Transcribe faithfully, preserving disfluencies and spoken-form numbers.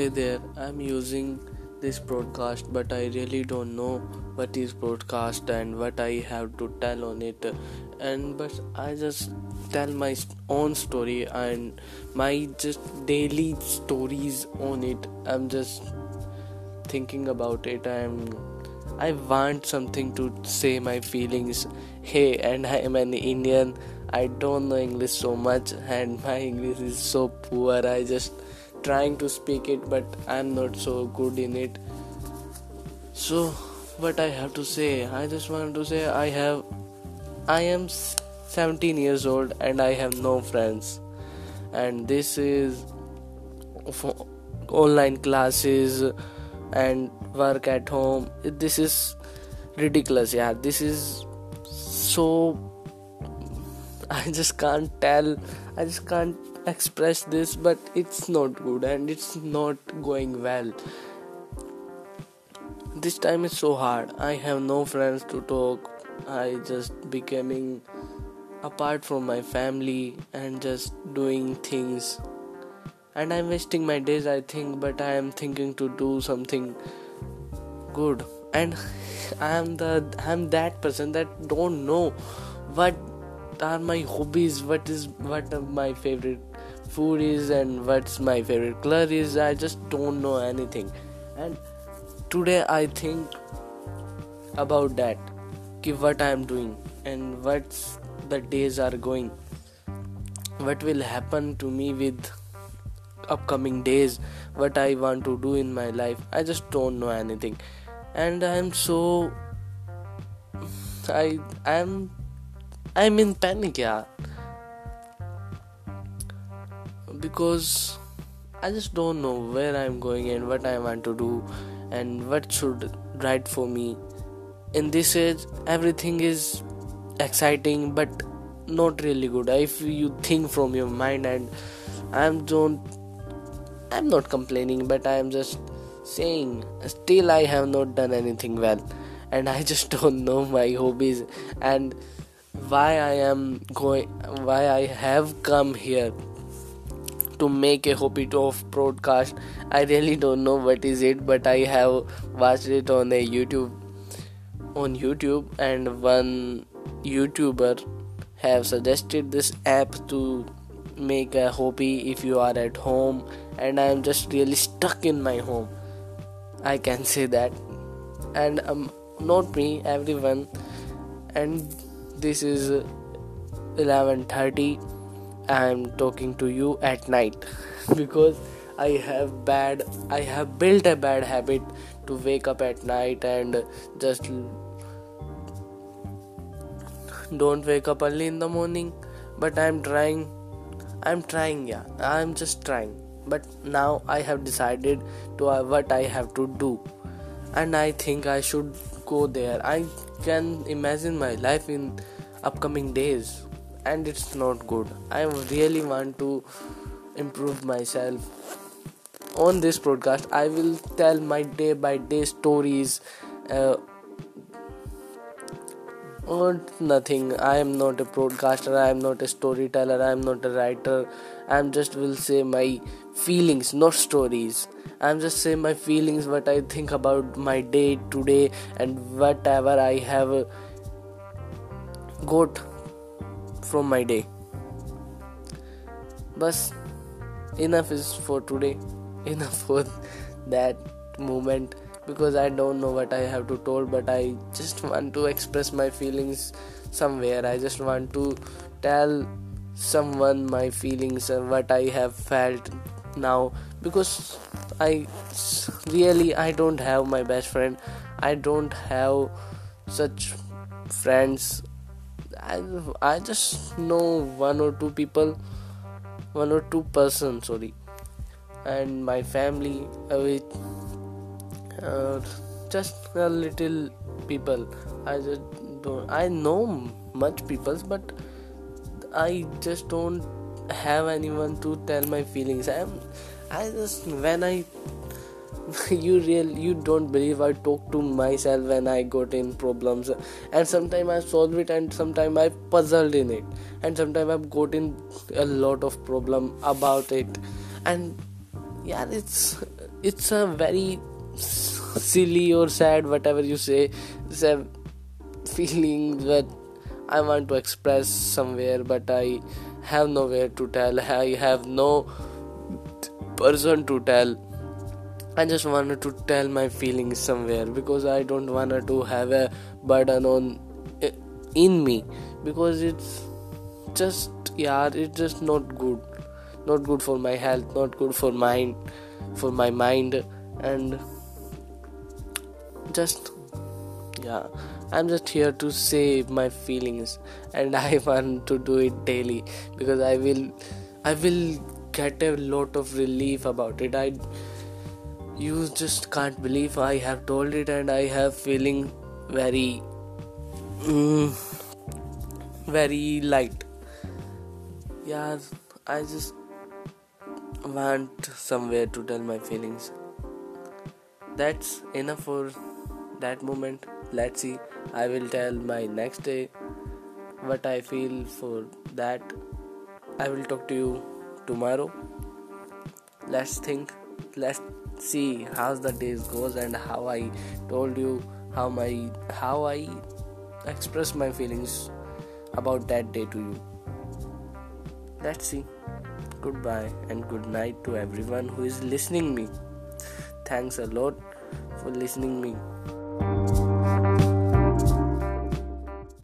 Hey there, I'm using this broadcast but I really don't know what is broadcast and what I have to tell on it, and but I just tell my own story and my just daily stories on it. I'm just thinking about it. I'm I want something to say my feelings. Hey, and I am an Indian. I don't know English so much and my English is so poor. I just trying to speak it, but I'm not so good in it. So what I have to say, I just want to say I have I am seventeen years old and I have no friends, and this is online classes and work at home. This is ridiculous, yeah. This is so I just can't tell I just can't express this, but it's not good and it's not going well. This time is so hard. I have no friends to talk. I just becoming apart from my family and just doing things, and I'm wasting my days, I think, but I am thinking to do something good, and I am the I'm that person that don't know what are my hobbies, what is what my favorite food is and what's my favorite color is. I just don't know anything, and today I think about that ki what I am doing and what's the days are going, what will happen to me with upcoming days, what I want to do in my life. I just don't know anything, and I am so I I am I'm in panic, yeah, because I just don't know where I'm going and what I want to do and what should right for me. In this age, everything is exciting but not really good if you think from your mind, and I'm don't I'm not complaining, but I'm just saying still I have not done anything well, and I just don't know my hobbies and why I am going why I have come here to make a hobby of broadcast. I really don't know what is it, but I have watched it on a YouTube on YouTube and one YouTuber have suggested this app to make a hobby if you are at home, and I am just really stuck in my home, I can say that, and um, not me, everyone. And this is eleven thirty, I am talking to you at night because I have bad I have built a bad habit to wake up at night and just don't wake up early in the morning, but I am trying I'm trying yeah I am just trying. But now I have decided to uh, what I have to do, and I think I should go there. I can imagine my life in upcoming days, and it's not good. I really want to improve myself. On this broadcast, I will tell my day by day stories uh, or nothing. I am not a broadcaster, I am not a storyteller, I am not a writer. I am just will say my feelings, not stories. I am just say my feelings, what I think about my day today and whatever I have got from my day. But enough is for today, enough for that moment, because I don't know what I have to tell, but I just want to express my feelings somewhere. I just want to tell someone my feelings and what I have felt now, because I really I don't have my best friend, I don't have such friends. I, I just know one or two people one or two persons sorry and my family, with uh, just a little people. I just don't I know much people, but I just don't have anyone to tell my feelings. I am I just when I you real you don't believe I talk to myself when I got in problems, and sometimes I solve it and sometimes I puzzled in it, and sometimes I've got in a lot of problem about it, and yeah, it's it's a very silly or sad, whatever you say, it's a feeling that I want to express somewhere, but I have nowhere to tell. I have no person to tell. I just wanted to tell my feelings somewhere, because I don't want to have a burden on in me, because it's just yeah, it's just not good, not good for my health, not good for mind, for my mind, and just yeah. I'm just here to say my feelings, and I want to do it daily, because I will I will get a lot of relief about it. I you just can't believe I have told it, and I have feeling very mm, very light. Yeah, I just want somewhere to tell my feelings. That's enough for that moment. Let's see, I will tell my next day what I feel for that. I will talk to you tomorrow. Let's think, let's see how the days goes, and how I told you how my how I express my feelings about that day to you. Let's see. Goodbye and good night to everyone who is listening me. Thanks a lot for listening me.